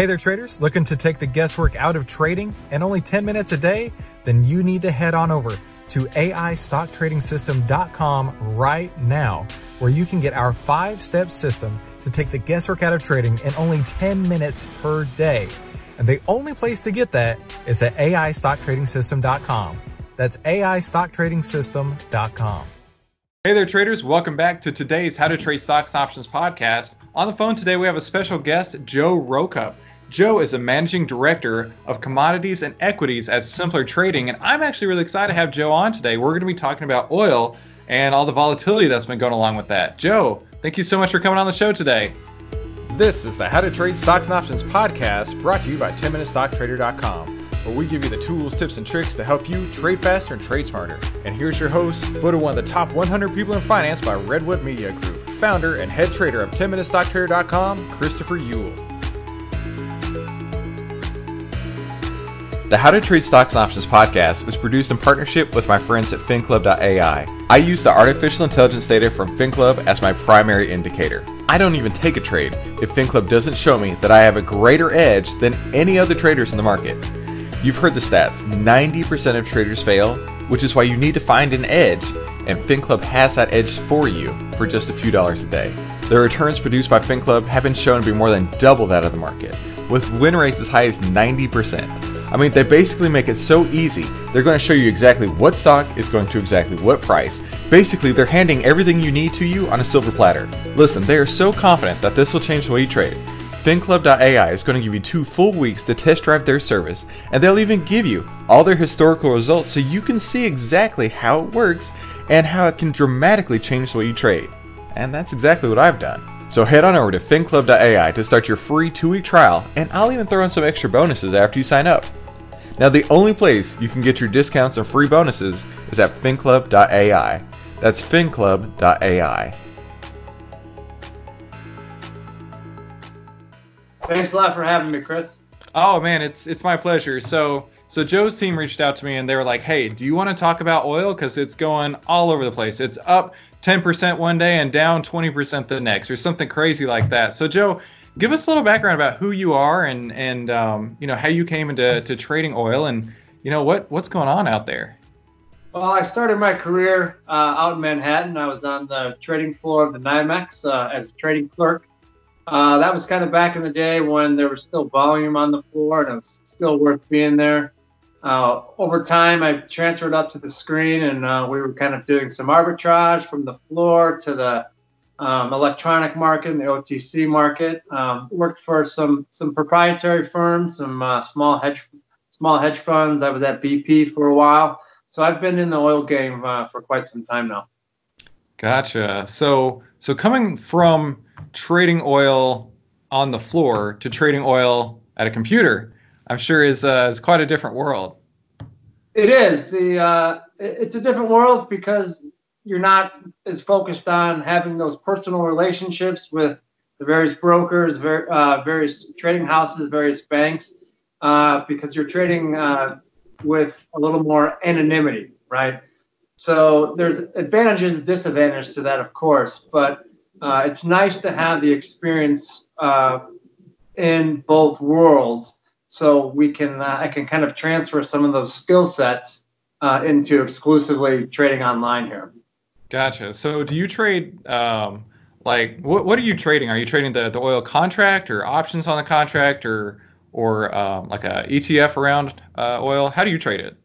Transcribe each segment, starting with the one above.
Hey there, traders. Looking to take the guesswork out of trading and only 10 minutes a day? Then you need to head on over to AIStockTradingSystem.com right now, where you can get our 5-step system to take the guesswork out of trading in only 10 minutes per day. And the only place to get that is at AIStockTradingSystem.com. That's AIStockTradingSystem.com. Hey there, traders. Welcome back to today's How to Trade Stocks and Options podcast. On the phone today, we have a special guest, Joe Rokop. Joe is a managing director of commodities and equities at Simpler Trading, and I'm actually really excited to have Joe on today. We're going to be talking about oil and all the volatility that's been going along with that. Joe, thank you so much for coming on the show today. This is the How to Trade Stocks and Options podcast, brought to you by 10MinuteStockTrader.com. where we give you the tools, tips, and tricks to help you trade faster and trade smarter. And here's your host, voted one of the top 100 people in finance by Redwood Media Group, founder and head trader of 10MinuteStockTrader.com, Christopher Yule. The How to Trade Stocks and Options podcast is produced in partnership with my friends at FinClub.ai. I use the artificial intelligence data from FinClub as my primary indicator. I don't even take a trade if FinClub doesn't show me that I have a greater edge than any other traders in the market. You've heard the stats, 90% of traders fail, which is why you need to find an edge, and FinClub has that edge for you for just a few dollars a day. The returns produced by FinClub have been shown to be more than double that of the market, with win rates as high as 90%. I mean, they basically make it so easy. They're going to show you exactly what stock is going to exactly what price. Basically, they're handing everything you need to you on a silver platter. Listen, they are so confident that this will change the way you trade. FinClub.ai is going to give you 2 full weeks to test drive their service, and they'll even give you all their historical results so you can see exactly how it works and how it can dramatically change the way you trade. And that's exactly what I've done. So head on over to FinClub.ai to start your free 2-week trial, and I'll even throw in some extra bonuses after you sign up. Now, the only place you can get your discounts and free bonuses is at FinClub.ai. That's FinClub.ai. Thanks a lot for having me, Chris. Oh, man, it's my pleasure. So Joe's team reached out to me, and they were like, hey, do you want to talk about oil? Because it's going all over the place. It's up 10% one day and down 20% the next, or something crazy like that. So, Joe, give us a little background about who you are and you know, how you came into trading oil, and you know what's going on out there. Well, I started my career out in Manhattan. I was on the trading floor of the NYMEX as a trading clerk. That was kind of back in the day when there was still volume on the floor and it was still worth being there. Over time, I transferred up to the screen, and we were kind of doing some arbitrage from the floor to the electronic market and the OTC market. Worked for some proprietary firms, some small hedge funds. I was at BP for a while. So I've been in the oil game for quite some time now. Gotcha. So coming from trading oil on the floor to trading oil at a computer, I'm sure is quite a different world. It is. It's a different world because you're not as focused on having those personal relationships with the various brokers, various trading houses, various banks, because you're trading with a little more anonymity, right? So there's advantages, disadvantages to that, of course, but it's nice to have the experience in both worlds, so we can I can kind of transfer some of those skill sets into exclusively trading online here. Gotcha. So do you trade what are you trading? Are you trading the oil contract or options on the contract or like a ETF around oil? How do you trade it?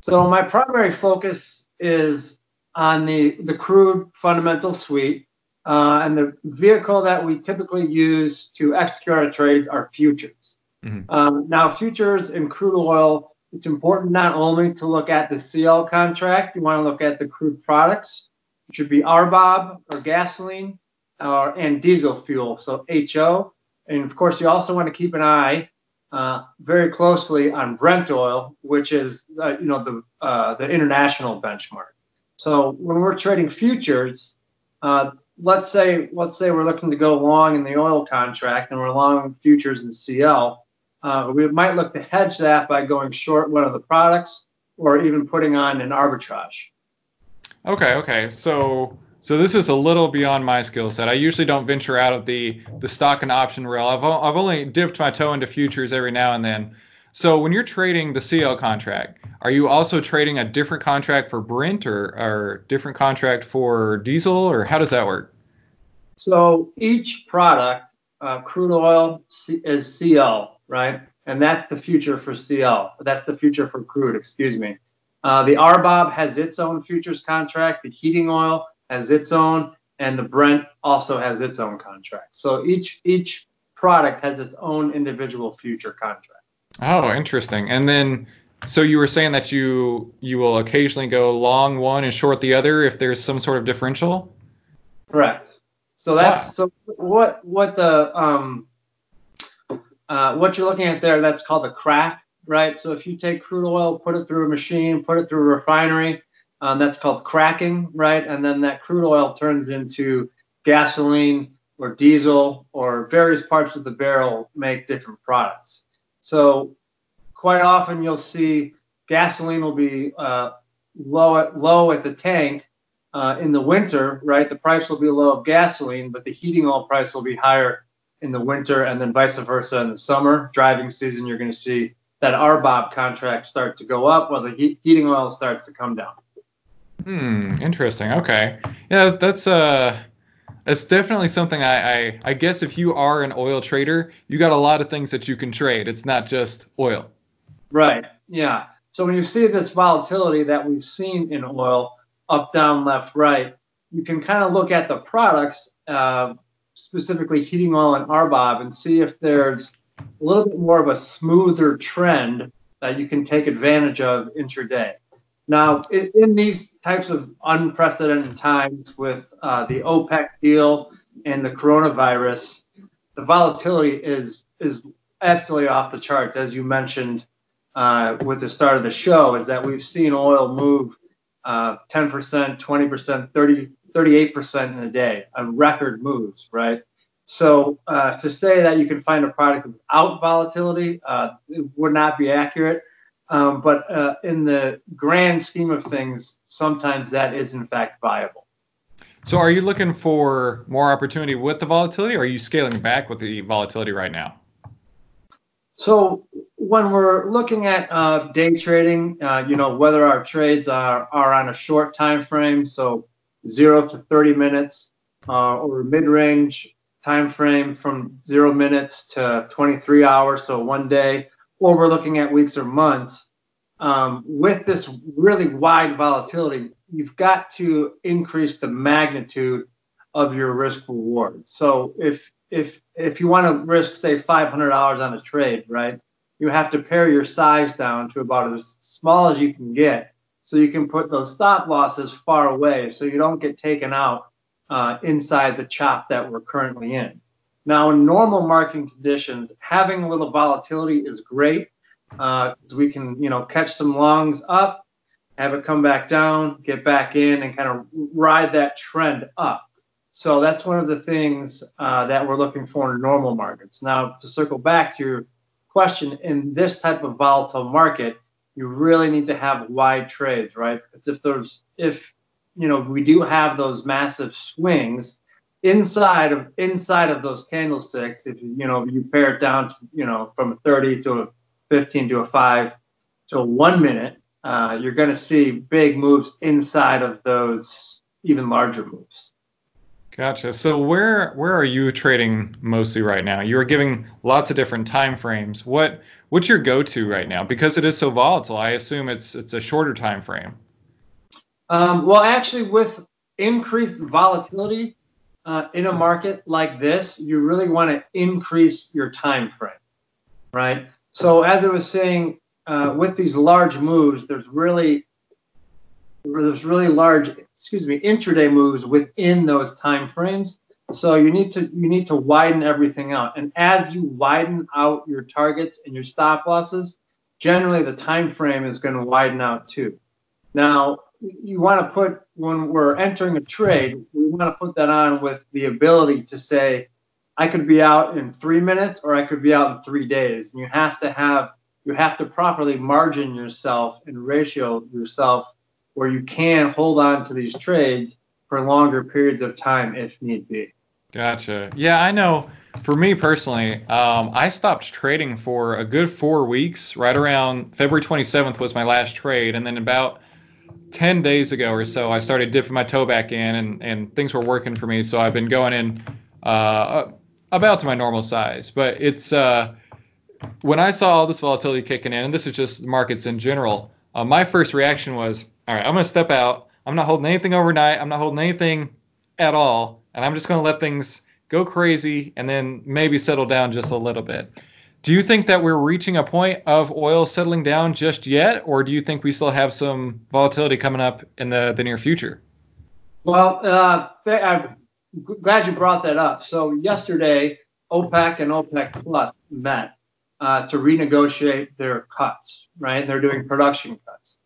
So my primary focus is on the crude fundamental suite. And the vehicle that we typically use to execute our trades are futures. Mm-hmm. Now, futures in crude oil, it's important not only to look at the CL contract, you want to look at the crude products, which would be RBOB or gasoline and diesel fuel, so HO. And, of course, you also want to keep an eye very closely on Brent oil, which is the international benchmark. So when we're trading futures, Let's say we're looking to go long in the oil contract and we're long futures in CL. We might look to hedge that by going short one of the products or even putting on an arbitrage. Okay. So So this is a little beyond my skill set. I usually don't venture out of the stock and option realm. I've only dipped my toe into futures every now and then. So when you're trading the CL contract, are you also trading a different contract for Brent or different contract for diesel, or how does that work? So each product, crude oil is CL, right? And that's the future for CL. That's the future for crude, excuse me. The RBOB has its own futures contract. The heating oil has its own. And the Brent also has its own contract. So each product has its own individual future contract. Oh, interesting. And then, so you were saying that you will occasionally go long one and short the other if there's some sort of differential? Correct. So that's So what you're looking at there, that's called the crack, right? So if you take crude oil, put it through a machine, put it through a refinery, that's called cracking, right? And then that crude oil turns into gasoline or diesel, or various parts of the barrel make different products. So quite often you'll see gasoline will be low at the tank. In the winter, right, the price will be low of gasoline, but the heating oil price will be higher in the winter, and then vice versa in the summer. Driving season, you're going to see that RBOB contract start to go up while the heating oil starts to come down. Interesting. Okay. Yeah, that's definitely something I guess if you are an oil trader, you got a lot of things that you can trade. It's not just oil. Right. Yeah. So when you see this volatility that we've seen in oil, up, down, left, right, you can kind of look at the products, specifically heating oil and RBOB, and see if there's a little bit more of a smoother trend that you can take advantage of intraday. Now, in these types of unprecedented times with the OPEC deal and the coronavirus, the volatility is absolutely off the charts, as you mentioned with the start of the show, is that we've seen oil move 10%, 20%, 38% in a day on record moves, right? So to say that you can find a product without volatility it would not be accurate. But in the grand scheme of things, sometimes that is in fact viable. So are you looking for more opportunity with the volatility, or are you scaling back with the volatility right now? So when we're looking at day trading, whether our trades are on a short time frame, so 0 to 30 minutes, or mid-range time frame from 0 minutes to 23 hours, so 1 day, or we're looking at weeks or months, with this really wide volatility, you've got to increase the magnitude of your risk reward. So if you want to risk, say, $500 on a trade, right, you have to pare your size down to about as small as you can get, so you can put those stop losses far away so you don't get taken out inside the chop that we're currently in. Now, in normal market conditions, having a little volatility is great. We can, catch some longs up, have it come back down, get back in, and kind of ride that trend up. So that's one of the things that we're looking for in normal markets. Now, to circle back to your question, in this type of volatile market, you really need to have wide trades, right? Because if we do have those massive swings inside of those candlesticks, if you pare it down to, from a 30 to a 15 to a 5 to a 1 minute, you're going to see big moves inside of those even larger moves. Gotcha. So where are you trading mostly right now? You are giving lots of different time frames. What's your go-to right now? Because it is so volatile, I assume it's a shorter time frame. Well, actually, with increased volatility in a market like this, you really want to increase your time frame, right? So as I was saying, with these large moves, there's really large, intraday moves within those time frames. So you need to widen everything out. And as you widen out your targets and your stop losses, generally the time frame is going to widen out too. Now, you want to put, when we're entering a trade, we want to put that on with the ability to say, I could be out in 3 minutes or I could be out in 3 days. And you have to properly margin yourself and ratio yourself where you can hold on to these trades for longer periods of time if need be. Gotcha. Yeah, I know. For me personally, I stopped trading for a good 4 weeks. Right around February 27th was my last trade. And then about 10 days ago or so, I started dipping my toe back in, and things were working for me. So I've been going in about to my normal size. But it's when I saw all this volatility kicking in, and this is just markets in general, my first reaction was, all right, I'm going to step out. I'm not holding anything overnight. I'm not holding anything at all. And I'm just going to let things go crazy and then maybe settle down just a little bit. Do you think that we're reaching a point of oil settling down just yet, or do you think we still have some volatility coming up in the near future? Well, I'm glad you brought that up. So yesterday, OPEC and OPEC Plus met to renegotiate their cuts, right? They're doing production cuts.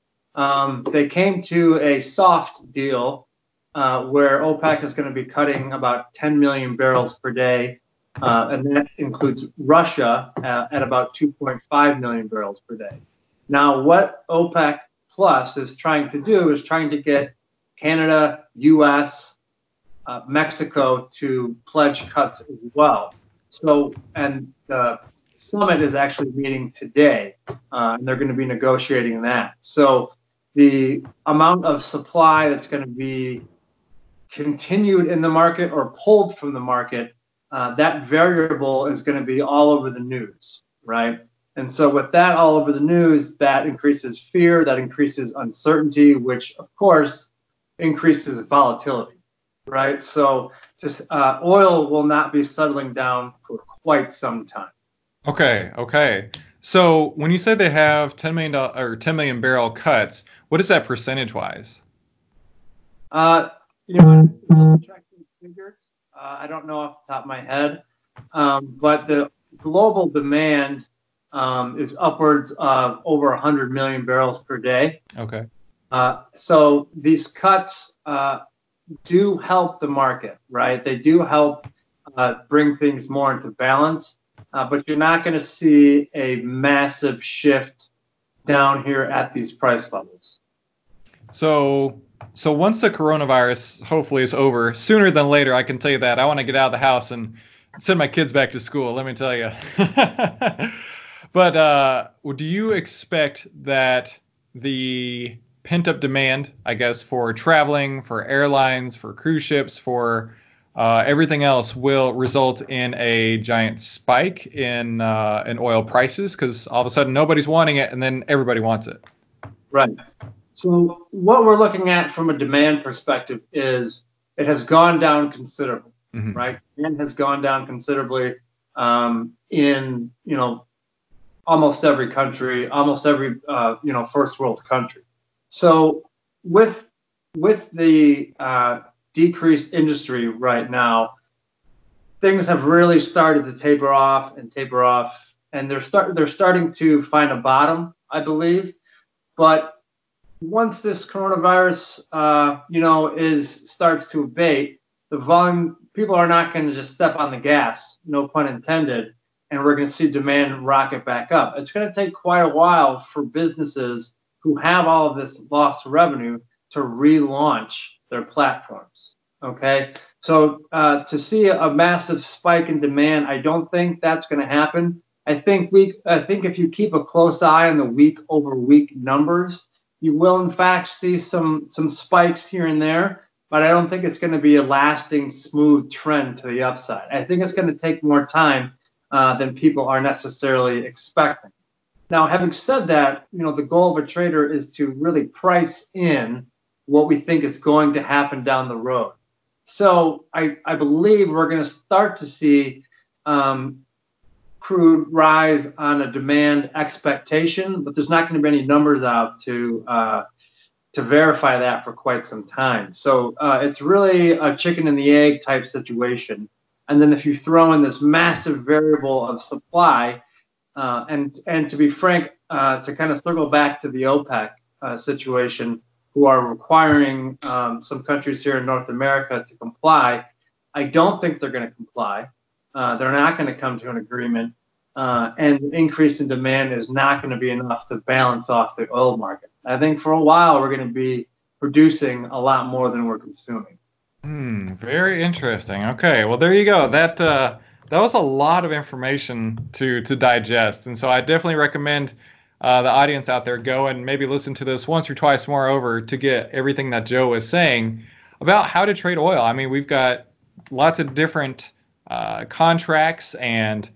They came to a soft deal where OPEC is going to be cutting about 10 million barrels per day, and that includes Russia at about 2.5 million barrels per day. Now, what OPEC Plus is trying to do is trying to get Canada, U.S., Mexico to pledge cuts as well. So, and the summit is actually meeting today, and they're going to be negotiating that. So the amount of supply that's going to be continued in the market or pulled from the market, that variable is going to be all over the news, right? And so with that all over the news, that increases fear, that increases uncertainty, which of course increases volatility, right? So just oil will not be settling down for quite some time. Okay. So when you say they have 10 million or 10 million barrel cuts, what is that percentage wise? You know, I'll check these figures. I don't know off the top of my head, but the global demand is upwards of over 100 million barrels per day. Okay. So these cuts do help the market, right? They do help bring things more into balance, but you're not going to see a massive shift down here at these price levels. So once the coronavirus hopefully is over, sooner than later, I can tell you that. I want to get out of the house and send my kids back to school, let me tell you. But do you expect that the pent-up demand, I guess, for traveling, for airlines, for cruise ships, for everything else will result in a giant spike in oil prices? Because all of a sudden nobody's wanting it and then everybody wants it. Right. So what we're looking at from a demand perspective is it has gone down considerably, mm-hmm. right? Demand has gone down considerably in, you know, almost every country, almost every, you know, first world country. So with the decreased industry right now, things have really started to taper off, and they're starting to find a bottom, I believe, but once this coronavirus, you know, starts to abate, the volume, people are not going to just step on the gas, no pun intended, and we're going to see demand rocket back up. It's going to take quite a while for businesses who have all of this lost revenue to relaunch their platforms. Okay, so to see a massive spike in demand, I don't think that's going to happen. I think if you keep a close eye on the week-over-week numbers, you will, in fact, see some spikes here and there, but I don't think it's going to be a lasting, smooth trend to the upside. I think it's going to take more time than people are necessarily expecting. Now, having said that, you know, the goal of a trader is to really price in what we think is going to happen down the road. So I believe we're going to start to see crude rise on a demand expectation, but there's not going to be any numbers out to verify that for quite some time. So it's really a chicken and the egg type situation. And then if you throw in this massive variable of supply, and to be frank, to kind of circle back to the OPEC situation, who are requiring some countries here in North America to comply, I don't think they're going to comply. They're not going to come to an agreement, and the increase in demand is not going to be enough to balance off the oil market. I think for a while we're going to be producing a lot more than we're consuming. Very interesting. Okay, well, there you go. That was a lot of information to digest, and so I definitely recommend the audience out there go and maybe listen to this once or twice more over to get everything that Joe was saying about how to trade oil. I mean, we've got lots of different contracts and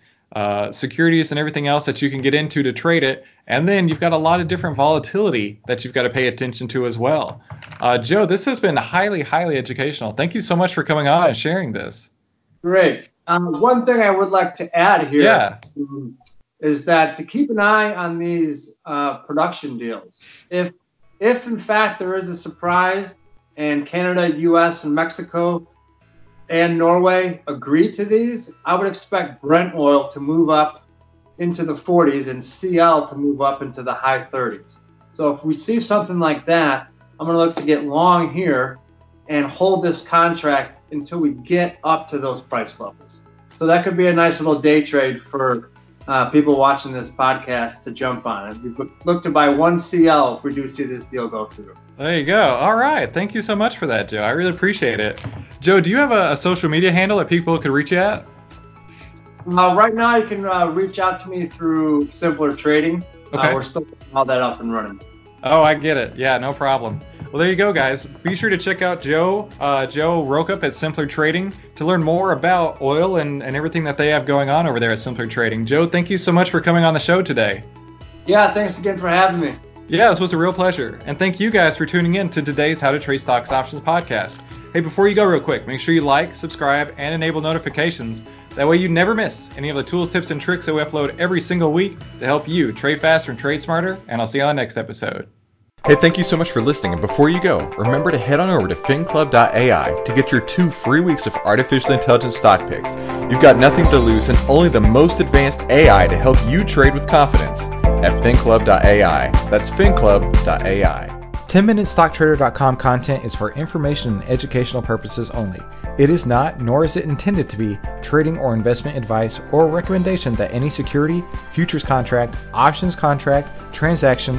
securities and everything else that you can get into to trade it, and then you've got a lot of different volatility that you've got to pay attention to as well. Joe, this has been highly, highly educational. Thank you so much for coming on and sharing this. Great. One thing I would like to add here is that to keep an eye on these production deals. If in fact there is a surprise and Canada, U.S., and Mexico and Norway agree to these, I would expect Brent oil to move up into the 40s and CL to move up into the high 30s. So if we see something like that, I'm going to look to get long here and hold this contract until we get up to those price levels. So that could be a nice little day trade for people watching this podcast to jump on. And we look to buy one CL if we do see this deal go through. There you go. All right. Thank you so much for that, Joe. I really appreciate it. Joe, do you have a social media handle that people could reach you at? Right now, you can reach out to me through Simpler Trading. Okay. We're still getting all that up and running. Oh, I get it. Yeah, no problem. Well, there you go, guys. Be sure to check out Joe Rokop at Simpler Trading to learn more about oil and everything that they have going on over there at Simpler Trading. Joe, thank you so much for coming on the show today. Yeah, thanks again for having me. Yeah, this was a real pleasure. And thank you guys for tuning in to today's How to Trade Stocks Options podcast. Hey, before you go real quick, make sure you like, subscribe, and enable notifications. That way you never miss any of the tools, tips, and tricks that we upload every single week to help you trade faster and trade smarter. And I'll see you on the next episode. Hey, thank you so much for listening. And before you go, remember to head on over to FinClub.ai to get your 2 free weeks of artificial intelligence stock picks. You've got nothing to lose and only the most advanced AI to help you trade with confidence at FinClub.ai. That's FinClub.ai. 10MinuteStockTrader.com content is for information and educational purposes only. It is not, nor is it intended to be, trading or investment advice or recommendation that any security, futures contract, options contract, transaction,